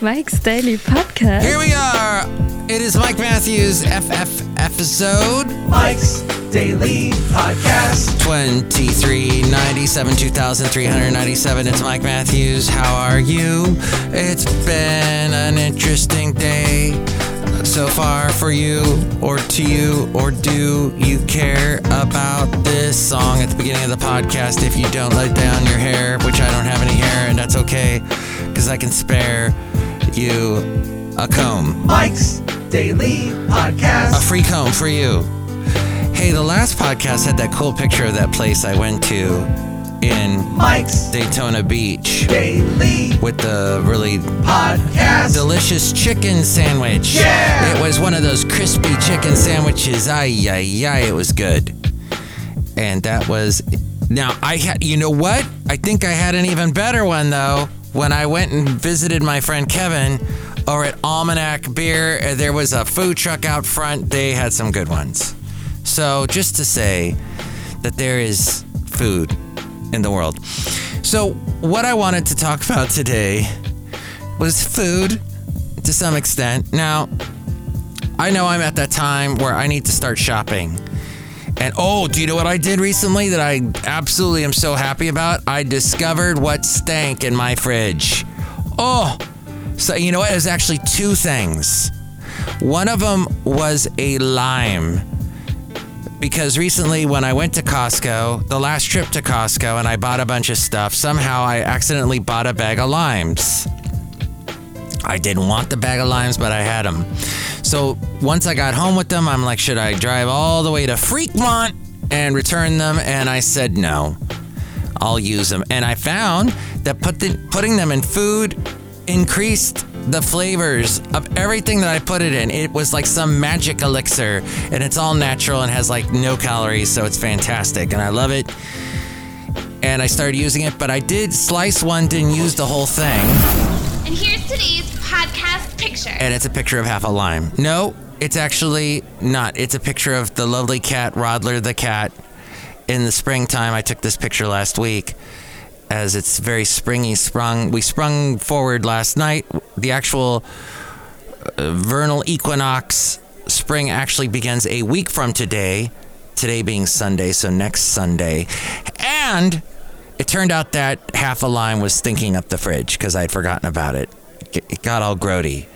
Mike's Daily Podcast. Here we are. It is Mike Matthews' FF episode. Mike's Daily Podcast. 2397, 2397. It's Mike Matthews. How are you? It's been an interesting day so far for you, or to you, or do you care about this song at the beginning of the podcast? If you don't, let down your hair, which I don't have any hair, and that's okay, because I can spare you a comb. Mike's Daily Podcast. A free comb for you. Hey, the last podcast had that cool picture of that place I went to in Mike's Daytona Beach Daily with the really podcast delicious chicken sandwich. Yeah! It was one of those crispy chicken sandwiches. Ay, ay, ay, it was good. And that was... Now, you know what? I think I had an even better one, though, when I went and visited my friend Kevin over at Almanac Beer. There was a food truck out front. They had some good ones. So, just to say that there is food in the world. So, what I wanted to talk about today was food to some extent. Now, I know I'm at that time where I need to start shopping. And oh, do you know what I did recently that I absolutely am so happy about? I discovered what stank in my fridge. Oh, so you know what? It was actually two things. One of them was a lime. Because recently when I went to Costco, the last trip to Costco, and I bought a bunch of stuff, somehow I accidentally bought a bag of limes. I didn't want the bag of limes, but I had them. So once I got home with them, I'm like, should I drive all the way to Fremont and return them? And I said, no, I'll use them. And I found that putting them in food increased the flavors of everything that I put it in. It was like some magic elixir, and it's all natural and has like no calories, so it's fantastic and I love it. And I started using it, but I did slice one, didn't use the whole thing. And here's today's podcast picture. And it's a picture of half a lime. No, it's actually not. It's a picture of the lovely cat, Rodler the Cat. In the springtime, I took this picture last week. As it's very springy sprung. We sprung forward last night. The actual vernal equinox spring actually begins a week from today. Today being Sunday, so next Sunday. And it turned out that half a lime was stinking up the fridge because I'd forgotten about it. It got all grody.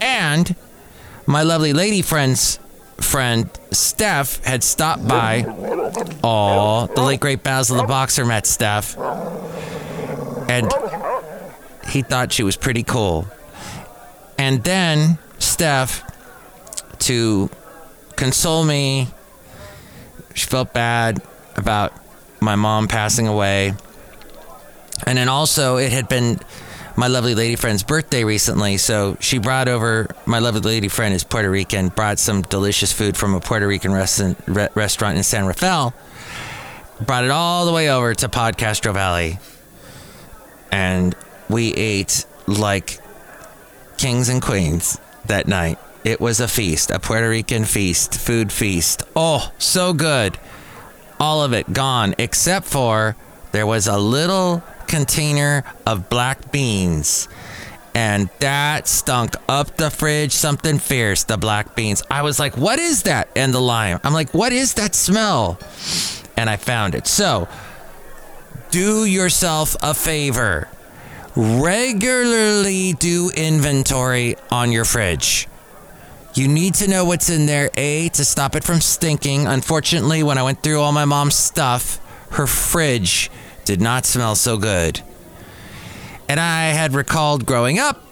And my lovely lady friend Steph had stopped by. Oh, the late great Basil the Boxer met Steph, and he thought she was pretty cool. And then Steph, to console me, she felt bad about my mom passing away. And then also it had been my lovely lady friend's birthday recently, so she brought over, my lovely lady friend is Puerto Rican, brought some delicious food from a Puerto Rican restaurant in San Rafael, brought it all the way over to Podcaster Valley, and we ate like kings and queens that night. It was a feast, a Puerto Rican feast, food feast. Oh, so good. All of it gone, except for there was a little container of black beans, and that stunk up the fridge something fierce. The black beans, I was like, what is that? And the lime, I'm like, what is that smell? And I found it. So do yourself a favor, regularly do inventory on your fridge. You need to know what's in there, to stop it from stinking. Unfortunately, when I went through all my mom's stuff, her fridge did not smell so good. And I had recalled growing up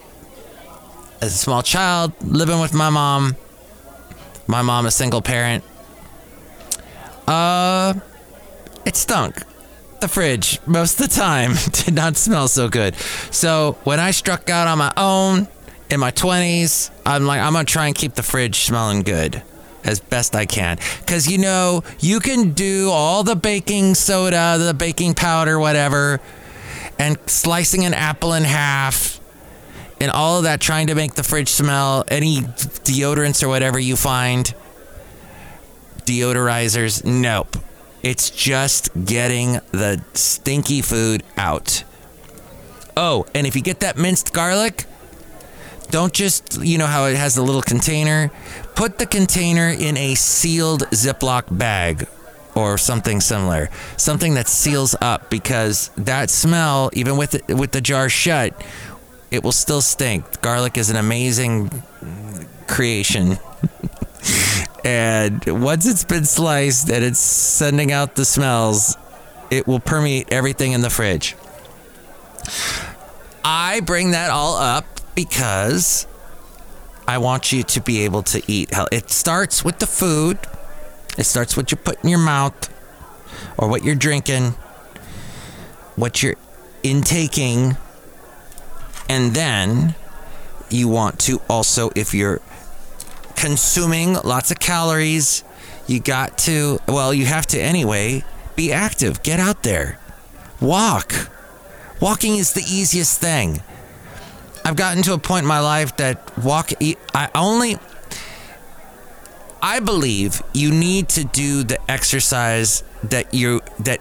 as a small child, living with my mom. My mom, a single parent. It stunk. The fridge, most of the time, did not smell so good. So when I struck out on my own in my 20s, I'm like, I'm going to try and keep the fridge smelling good as best I can. Because, you know, you can do all the baking soda, the baking powder, whatever, and slicing an apple in half and all of that, trying to make the fridge smell, any deodorants or whatever you find, deodorizers, nope. It's just getting the stinky food out. Oh, and if you get that minced garlic, Don't just, you know how it has the little container? Put the container in a sealed Ziploc bag or something similar. Something that seals up, because that smell, even with the jar shut, it will still stink. Garlic is an amazing creation. And once it's been sliced and it's sending out the smells, it will permeate everything in the fridge. I bring that all up because I want you to be able to eat. It starts with the food. It starts what you put in your mouth or what you're drinking, what you're intaking. And then you want to also, if you're consuming lots of calories, you got to, well, you have to anyway, be active. Get out there. Walk. Walking is the easiest thing. I've gotten to a point in my life that I believe you need to do the exercise that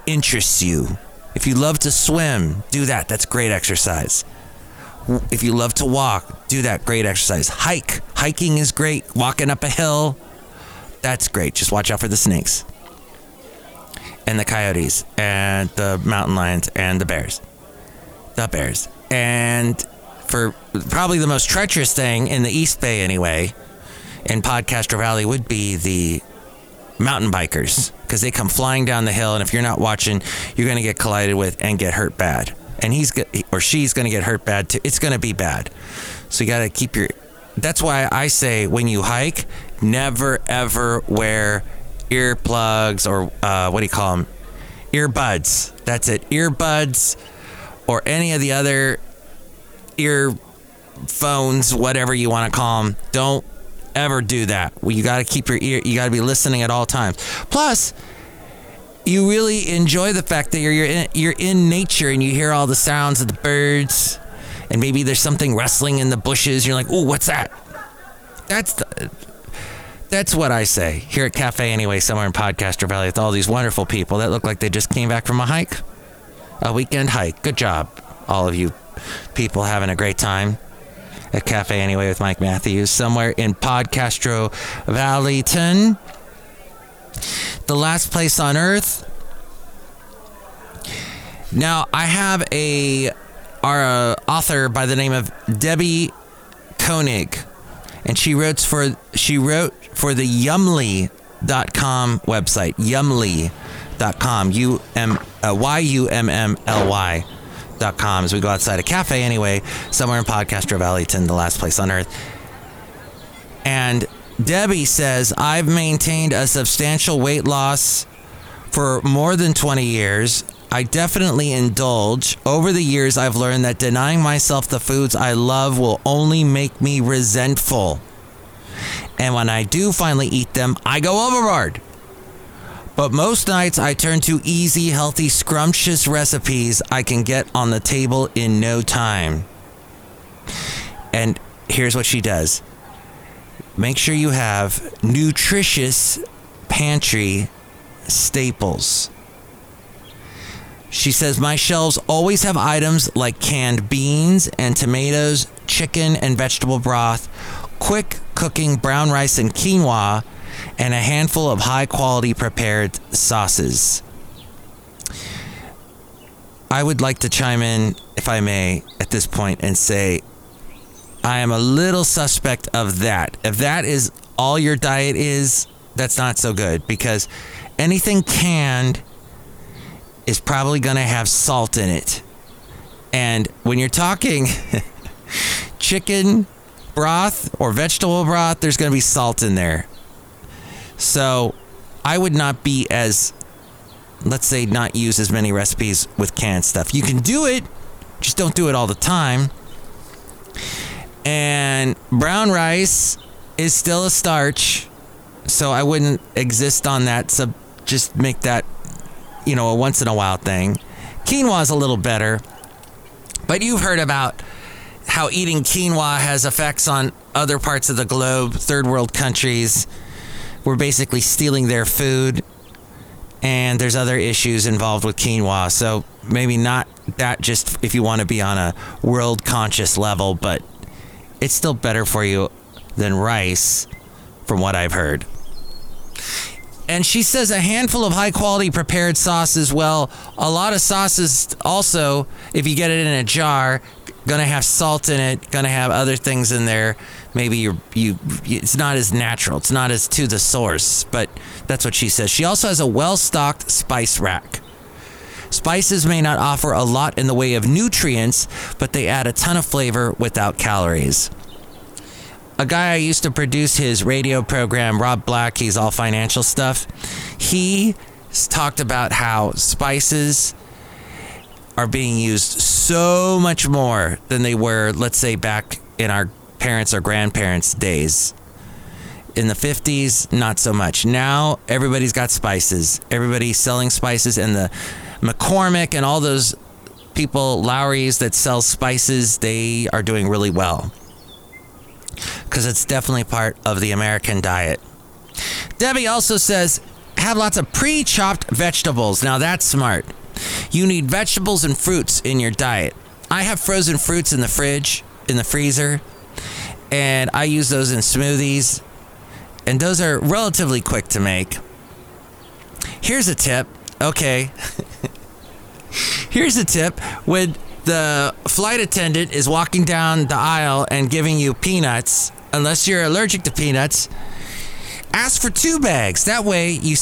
interests you. If you love to swim, do that. That's great exercise. If you love to walk, do that. Great exercise. Hike. Hiking is great. Walking up a hill. That's great. Just watch out for the snakes and the coyotes and the mountain lions and the bears. And for probably the most treacherous thing in the East Bay anyway, in Podcaster Valley, would be the mountain bikers, because they come flying down the hill, and if you're not watching, you're going to get collided with and get hurt bad. And she's going to get hurt bad too. It's going to be bad. So you got to keep your... That's why I say when you hike, never ever wear earplugs or what do you call them? Earbuds. That's it. Earbuds. Or any of the other earphones, whatever you want to call them. Don't ever do that. Well, you got to keep your ear, you got to be listening at all times. Plus, you really enjoy the fact that you're in nature and you hear all the sounds of the birds, and maybe there's something rustling in the bushes. You're like, "Ooh, what's that?" That's what I say here at Cafe Anyway, somewhere in Podcaster Valley, with all these wonderful people that look like they just came back from a hike. A weekend hike. Good job, all of you people having a great time at Cafe Anyway with Mike Matthews, somewhere in Podcastro Valleyton. The last place on earth. Now, I have our author by the name of Debbie Koenig, and she wrote for the Yumly.com website. Yumly.com. YUMMLY.com, as we go outside a cafe anyway, somewhere in Podcaster Valleyton, the last place on earth. And Debbie says, I've maintained a substantial weight loss for more than 20 years. I definitely indulge. Over the years, I've learned that denying myself the foods I love will only make me resentful. And when I do finally eat them, I go overboard. But most nights I turn to easy, healthy, scrumptious recipes I can get on the table in no time. And here's what she does. Make sure you have nutritious pantry staples. She says, my shelves always have items like canned beans and tomatoes, chicken and vegetable broth, quick cooking brown rice and quinoa, and a handful of high-quality prepared sauces. I would like to chime in, if I may, at this point and say I am a little suspect of that. If that is all your diet is, that's not so good, because anything canned is probably going to have salt in it. And when you're talking chicken broth or vegetable broth, there's going to be salt in there. So I would not be as, let's say, not use as many recipes with canned stuff. You can do it, just don't do it all the time. And brown rice is still a starch, so I wouldn't exist on that. So just make that, a once in a while thing. Quinoa is a little better, but you've heard about how eating quinoa has effects on other parts of the globe, third world countries. We're basically stealing their food, and there's other issues involved with quinoa. So maybe not that, just if you want to be on a world conscious level, but it's still better for you than rice, from what I've heard. And she says a handful of high-quality prepared sauces. Well, a lot of sauces also, if you get it in a jar, gonna have salt in it, gonna have other things in there. Maybe it's not as natural. It's not as to the source, but that's what she says. She also has a well-stocked spice rack. Spices may not offer a lot in the way of nutrients, but they add a ton of flavor without calories. A guy I used to produce his radio program, Rob Black, he's all financial stuff. He talked about how spices are being used so much more than they were, let's say, back in our parents' or grandparents' days. In the 50s, not so much. Now, everybody's got spices. Everybody's selling spices, and the McCormick and all those people, Lowry's, that sell spices, they are doing really well, because it's definitely part of the American diet. Debbie also says, have lots of pre-chopped vegetables. Now that's smart. You need vegetables and fruits in your diet. I have frozen fruits in the fridge, in the freezer, and I use those in smoothies, and those are relatively quick to make. Here's a tip. Okay. Here's a tip. When the flight attendant is walking down the aisle and giving you peanuts, unless you're allergic to peanuts, ask for 2 bags. That way you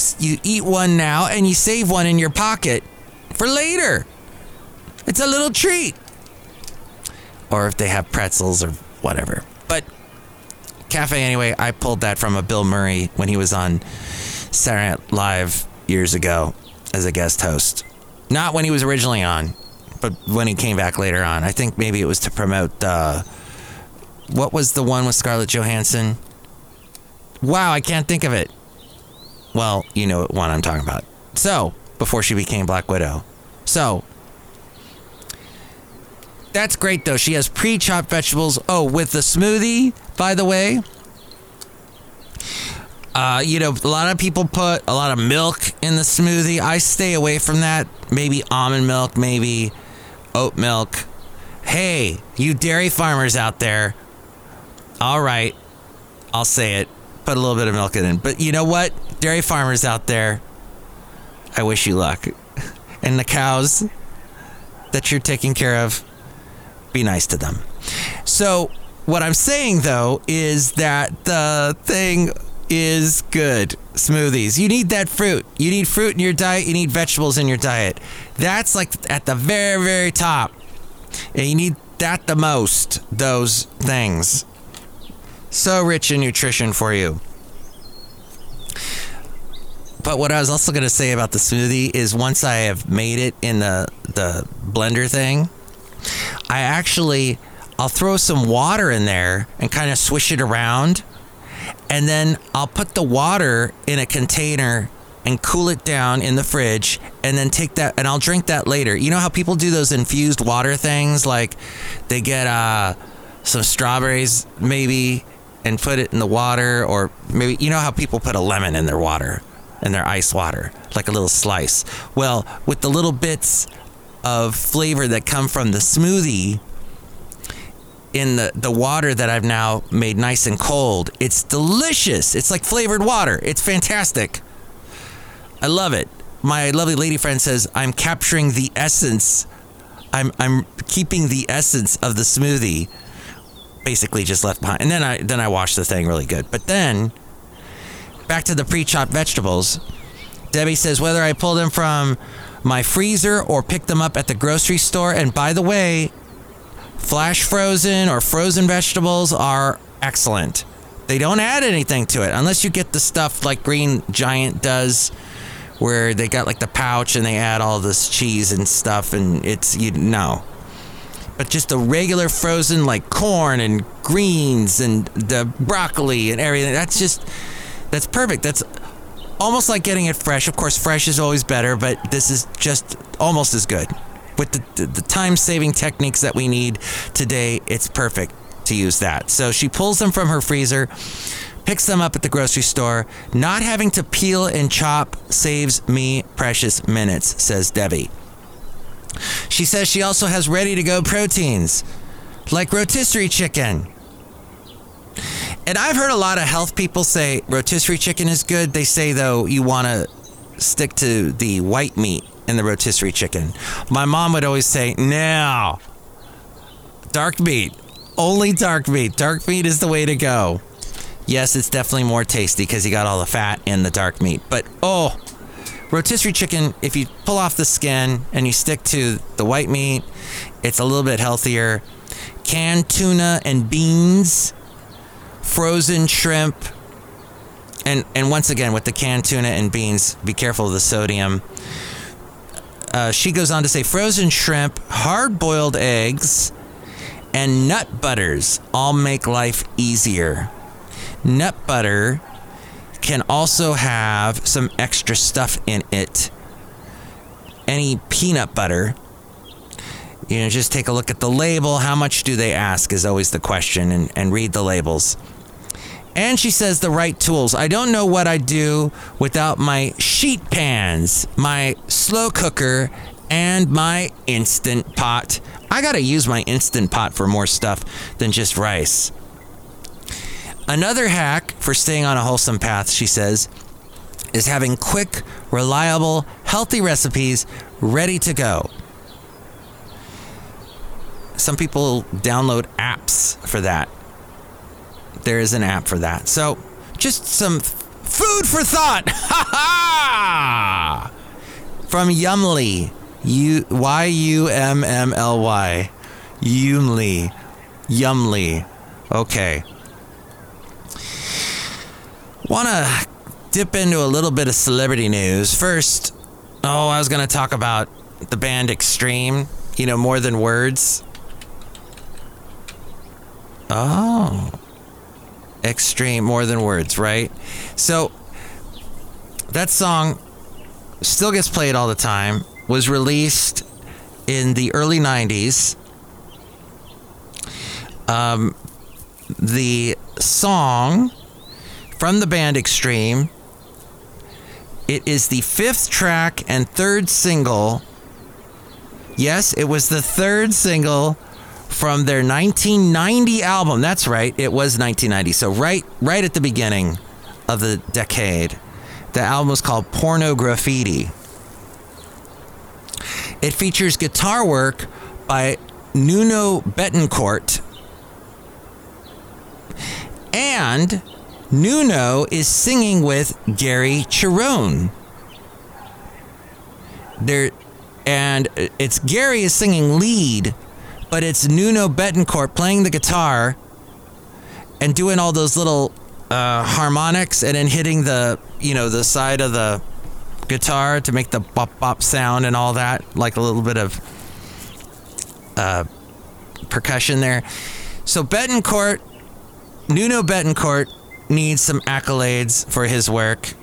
eat one now and you save one in your pocket for later. It's a little treat. Or if they have pretzels or whatever. But Cafe Anyway, I pulled that from a Bill Murray when he was on Saturday Night Live years ago as a guest host. Not when he was originally on, but when he came back later on. I think maybe it was to promote what was the one with Scarlett Johansson? Wow, I can't think of it. Well, you know what one I'm talking about. So, before she became Black Widow. So, that's great though. She has pre-chopped vegetables. Oh, with the smoothie, by the way. A lot of people put a lot of milk in the smoothie. I stay away from that. Maybe almond milk, maybe oat milk. Hey, you dairy farmers out there. All right. I'll say it. Put a little bit of milk in it. But you know what? Dairy farmers out there, I wish you luck. And the cows that you're taking care of, be nice to them. So what I'm saying, though, is that the thing is good. Smoothies. You need that fruit. You need fruit in your diet. You need vegetables in your diet. That's like at the very, very top. And you need that the most, those things. So rich in nutrition for you. But what I was also going to say about the smoothie is once I have made it in the blender thing, I'll throw some water in there and kind of swish it around. And then I'll put the water in a container and cool it down in the fridge, and then take that and I'll drink that later. You know how people do those infused water things? Like they get some strawberries maybe and put it in the water, or maybe, you know how people put a lemon in their water, in their ice water, like a little slice. Well, with the little bits of flavor that come from the smoothie in the water that I've now made nice and cold. It's delicious. It's like flavored water. It's fantastic. I love it. My lovely lady friend says, I'm capturing the essence. I'm keeping the essence of the smoothie. Basically just left behind. And then I wash the thing really good. But then, back to the pre-chopped vegetables. Debbie says, whether I pull them from my freezer or pick them up at the grocery store. And by the way, flash frozen or frozen vegetables are excellent. They don't add anything to it unless you get the stuff like Green Giant does, where they got like the pouch and they add all this cheese and stuff, and it's, you know. But just the regular frozen, like corn and greens and the broccoli and everything, that's perfect. That's almost like getting it fresh. Of course, fresh is always better, but this is just almost as good. With the time-saving techniques that we need today, it's perfect to use that. So she pulls them from her freezer, picks them up at the grocery store. Not having to peel and chop saves me precious minutes, says Debbie. She says she also has ready-to-go proteins, like rotisserie chicken, And I've heard a lot of health people say rotisserie chicken is good. They say, though, you want to stick to the white meat in the rotisserie chicken. My mom would always say, no, dark meat, only dark meat. Dark meat is the way to go. Yes, it's definitely more tasty because you got all the fat in the dark meat. But, oh, rotisserie chicken, if you pull off the skin and you stick to the white meat, it's a little bit healthier. Canned tuna and beans, frozen shrimp, and once again, with the canned tuna and beans, be careful of the sodium. She goes on to say frozen shrimp, hard-boiled eggs, and nut butters all make life easier. Nut butter can also have some extra stuff in it. Any peanut butter, you know, just take a look at the label. How much do they ask is always the question, and read the labels. And she says the right tools. I don't know what I'd do without my sheet pans, my slow cooker, and my Instant Pot. I gotta use my Instant Pot for more stuff than just rice. Another hack for staying on a wholesome path, she says, is having quick, reliable, healthy recipes ready to go. Some people download apps for that. There is an app for that. So, just some food for thought. Ha ha! From Yumly. Yummly. Yumly. Yumly. Okay. Want to dip into a little bit of celebrity news. First, I was going to talk about the band Extreme. You know, More Than Words. Oh. Extreme, More Than Words, right? So, that song still gets played all the time. Was released in the early 90s. The song from the band Extreme. It is the 5th track and 3rd single. Yes, it was the 3rd single from their 1990 album. That's right, it was 1990. So right at the beginning of the decade. The album was called Pornograffitti. It features guitar work by Nuno Bettencourt. And Nuno is singing with Gary Cherone. Gary is singing lead, but it's Nuno Bettencourt playing the guitar and doing all those little harmonics, and then hitting the side of the guitar to make the bop bop sound and all that, like a little bit of percussion there. So Nuno Bettencourt needs some accolades for his work,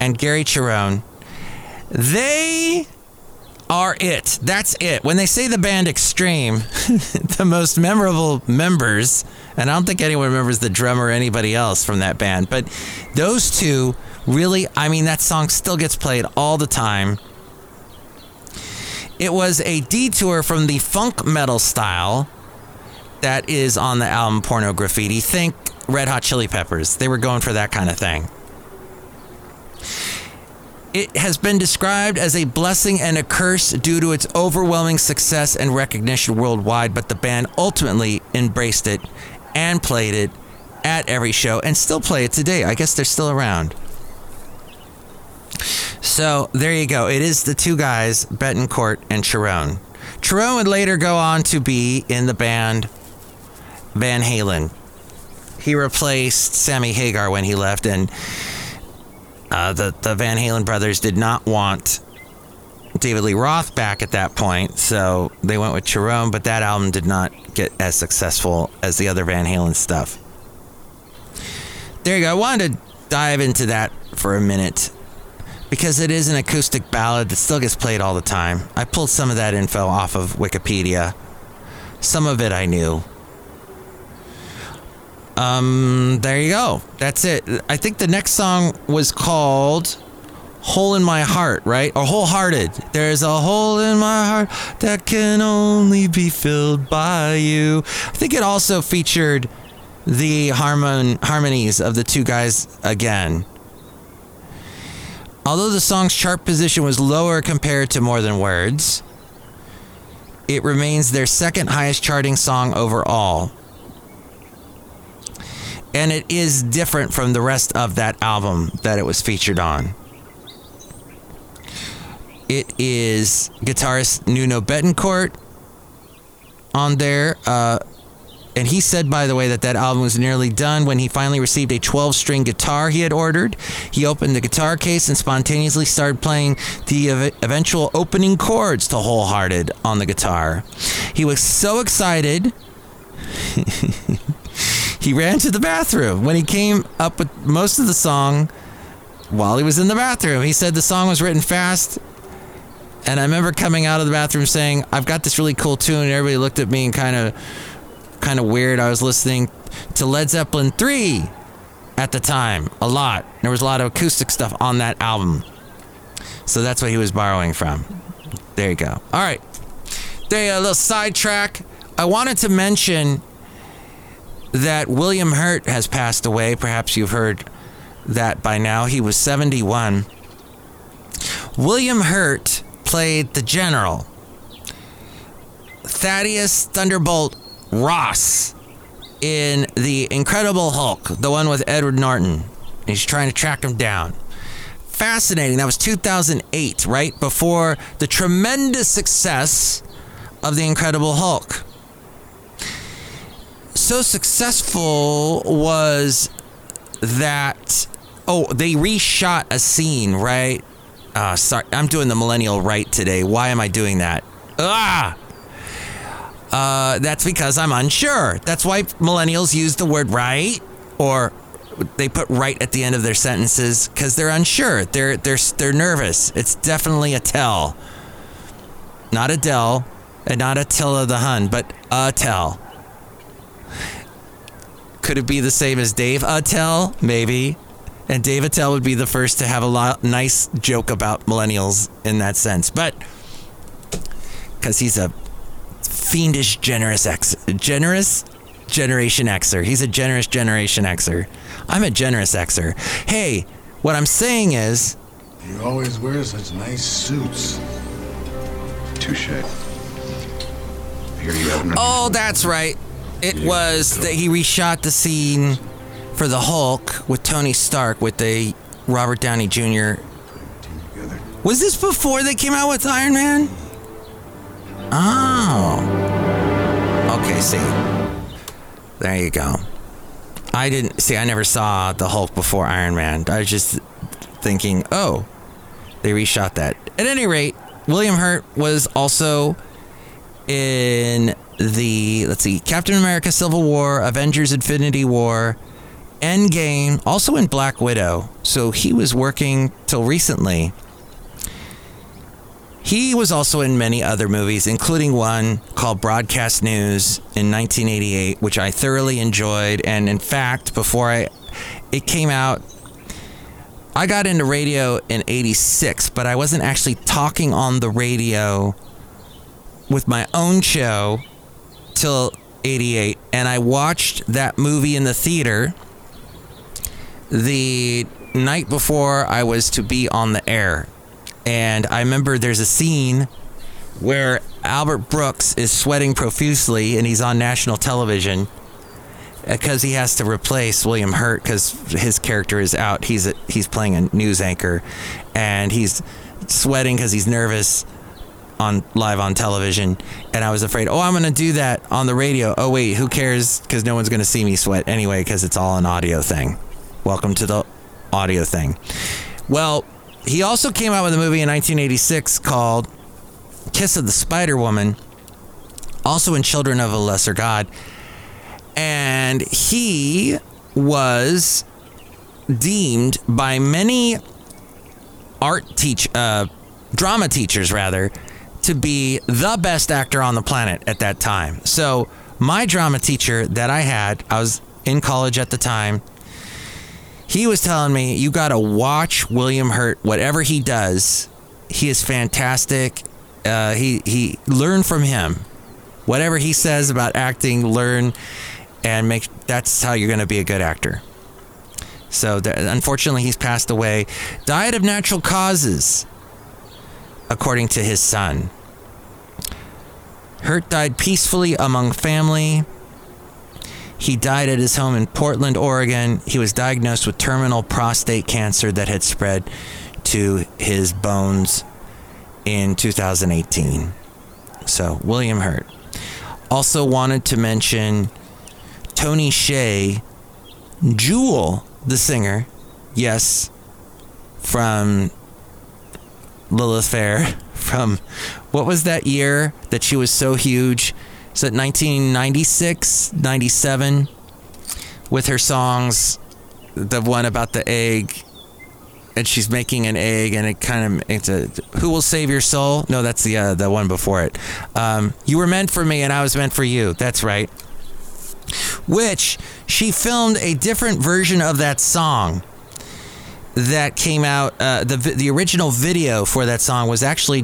and Gary Cherone. They are it. That's it. When they say the band Extreme, the most memorable members, and I don't think anyone remembers the drummer or anybody else from that band, but those two really, I mean, that song still gets played all the time. It was a detour from the funk metal style that is on the album Pornograffitti. Think Red Hot Chili Peppers. They were going for that kind of thing. It has been described as a blessing and a curse due to its overwhelming success and recognition worldwide, but the band ultimately embraced it and played it at every show and still play it today. I guess they're still around. So there you go. It is the two guys, Bettencourt and Cherone. Cherone would later go on to be in the band Van Halen. He replaced Sammy Hagar when he left, and the Van Halen brothers did not want David Lee Roth back at that point, so they went with Cherone, but that album did not get as successful as the other Van Halen stuff. There you go. I wanted to dive into that for a minute because it is an acoustic ballad that still gets played all the time. I pulled some of that info off of Wikipedia. Some of it I knew. There you go. That's it. I think the next song was called Hole in My Heart, right? Or Wholehearted. There's a hole in my heart that can only be filled by you. I think it also featured the harmonies of the two guys again. Although the song's chart position was lower compared to More Than Words, it remains their second highest charting song overall. And it is different from the rest of that album that it was featured on. It is guitarist Nuno Bettencourt on there. And he said, by the way, that album was nearly done when he finally received a 12-string guitar he had ordered. He opened the guitar case and spontaneously started playing the eventual opening chords to Wholehearted on the guitar. He was so excited, he ran to the bathroom. When he came up with most of the song while he was in the bathroom, he said the song was written fast. And I remember coming out of the bathroom saying, I've got this really cool tune. And everybody looked at me and kind of weird. I was listening to Led Zeppelin 3 at the time, a lot. There was a lot of acoustic stuff on that album. So that's what he was borrowing from. There you go. All right. There, a little sidetrack. I wanted to mention that William Hurt has passed away. Perhaps you've heard that by now. He was 71. William Hurt played the General Thaddeus Thunderbolt Ross in The Incredible Hulk, the one with Edward Norton. He's trying to track him down. Fascinating. That was 2008, right before the tremendous success of The Incredible Hulk. So successful was that, they reshot a scene, right? Sorry, I'm doing the millennial right today. Why am I doing that? That's because I'm unsure. That's why millennials use the word right, or they put right at the end of their sentences, because they're unsure. They're nervous. It's definitely a tell. Not Adele and not Attila the Hun, but a tell. Could it be the same as Dave Attell? Maybe. And Dave Attell would be the first to have a nice joke about millennials in that sense. But because he's a fiendish, generous Generation Xer. He's a generous Generation Xer. I'm a generous Xer. Hey, what I'm saying is, you always wear such nice suits. Touché. Here you have. Oh, that's right. It was that he reshot the scene for the Hulk with Tony Stark with the Robert Downey Jr. Was this before they came out with Iron Man? Oh. Okay, see. There you go. I never saw the Hulk before Iron Man. I was just thinking, they reshot that. At any rate, William Hurt was also in Captain America: Civil War, Avengers: Infinity War, Endgame, also in Black Widow. So he was working till recently. He was also in many other movies, including one called Broadcast News in 1988, which I thoroughly enjoyed. And in fact, before it came out, I got into radio in 86, but I wasn't actually talking on the radio with my own show till 88, and I watched that movie in the theater the night before I was to be on the air. And I remember there's a scene where Albert Brooks is sweating profusely and he's on national television because he has to replace William Hurt because his character is out. He's playing a news anchor and he's sweating because he's nervous on live on television, and I was afraid, I'm going to do that on the radio. Oh wait, who cares? Because no one's going to see me sweat anyway because it's all an audio thing. Welcome to the audio thing. Well, he also came out with a movie in 1986 called Kiss of the Spider Woman, also in Children of a Lesser God, and he was deemed by many drama teachers to be the best actor on the planet at that time. So my drama teacher that I had, I was in college at the time, he was telling me, you gotta watch William Hurt, whatever he does, he is fantastic. He learn from him. Whatever he says about acting, learn. and that's how you're going to be a good actor. So unfortunately, he's passed away. Died of natural causes, according to his son. Hurt died peacefully among family. He died at his home in Portland, Oregon. He was diagnosed with terminal prostate cancer that had spread to his bones in 2018. So, William Hurt. Also wanted to mention Tony Hsieh, Jewel, the singer, yes, from Lilith Fair, from what was that year that she was so huge? Is it 1996, 97? With her songs, the one about the egg, and she's making an egg, and Who Will Save Your Soul? No, that's the one before it. You Were Meant for Me, and I Was Meant for You. That's right. Which she filmed a different version of that song that came out. The original video for that song was actually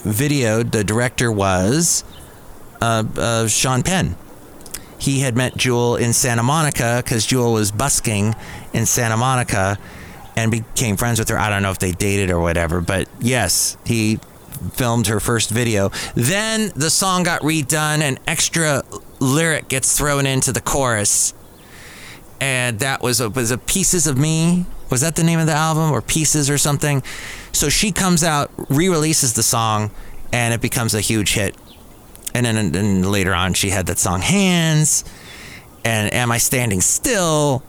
videoed. The director was Sean Penn. He had met Jewel in Santa Monica because Jewel was busking in Santa Monica and became friends with her. I don't know if they dated or whatever, but yes, he filmed her first video. Then the song got redone and extra lyric gets thrown into the chorus, and that was a Pieces of Me. Was that the name of the album, or Pieces or something? So she comes out, re-releases the song, and it becomes a huge hit. And then later on she had that song Hands and Am I Standing Still,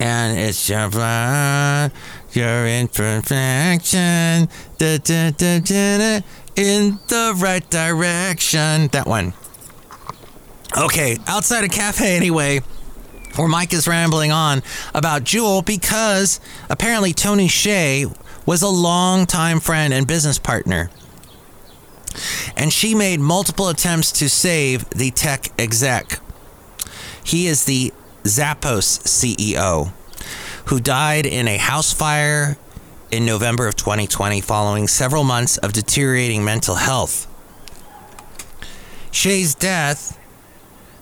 and it's your blood, your imperfection, in the right direction. That one. Okay, outside a cafe anyway, where Mike is rambling on about Jewel, because apparently Tony Hsieh was a longtime friend and business partner. And she made multiple attempts to save the tech exec. He is the Zappos CEO, who died in a house fire in November of 2020 following several months of deteriorating mental health. Hsieh's death,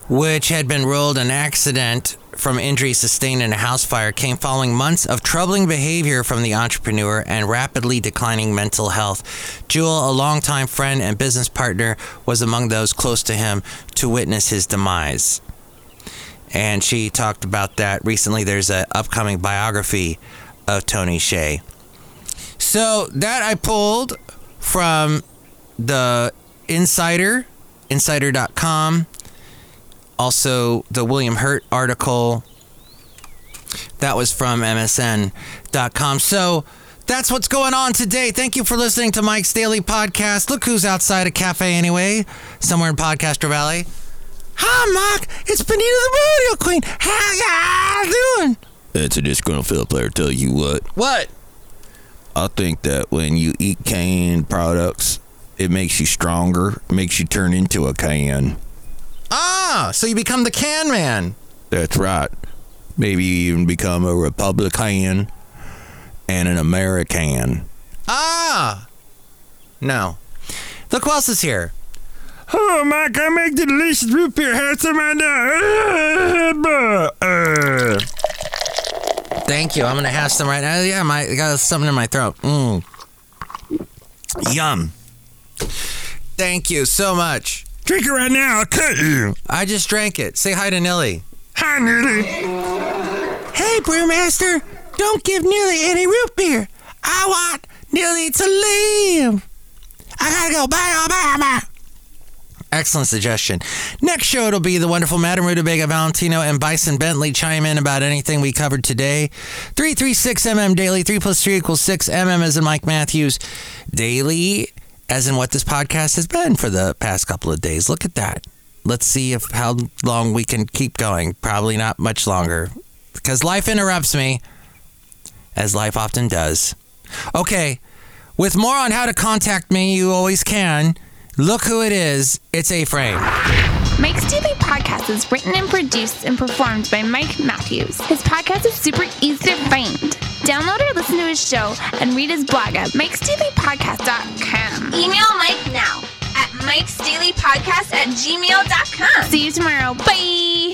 which had been ruled an accident from injuries sustained in a house fire, came following months of troubling behavior from the entrepreneur and rapidly declining mental health. Jewel, a longtime friend and business partner, was among those close to him to witness his demise. And she talked about that recently. There's an upcoming biography of Tony Hsieh. So that I pulled from the Insider, insider.com. Also, the William Hurt article, that was from MSN.com. So that's what's going on today. Thank you for listening to Mike's Daily Podcast. Look who's outside a cafe anyway, somewhere in Podcaster Valley. Hi, Mike. It's Benita the Radio Queen. How y'all doing? That's a disgruntled field player. Tell you what. What? I think that when you eat canned products, it makes you stronger. It makes you turn into a can. Ah, so you become the can man. That's right. Maybe you even become a Republican and an American. Ah, no. Look who else is here. Oh, Mike, I make the delicious root beer. Have some right now. Thank you. I'm going to have some right now. Yeah, I got something in my throat. Yum. Thank you so much. Drink it right now, I'll cut you. I just drank it. Say hi to Nilly. Hi, Nilly. Hey, Brewmaster. Don't give Nilly any root beer. I want Nilly to leave. I gotta go. Bye. Excellent suggestion. Next show, it'll be the wonderful Madame Rutabaga Valentino and Bison Bentley chime in about anything we covered today. 336mm daily. 3 + 3 = 6. MM as in Mike Matthews. Daily, as in what this podcast has been for the past couple of days. Look at that. Let's see how long we can keep going. Probably not much longer, because life interrupts me, as life often does. Okay, with more on how to contact me, you always can. Look who it is. It's A-Frame. Mike's Daily Podcast is written and produced and performed by Mike Matthews. His podcast is super easy to find. Download or listen to his show and read his blog at mikesdailypodcast.com. Email Mike now at mikesdailypodcast@gmail.com. See you tomorrow. Bye.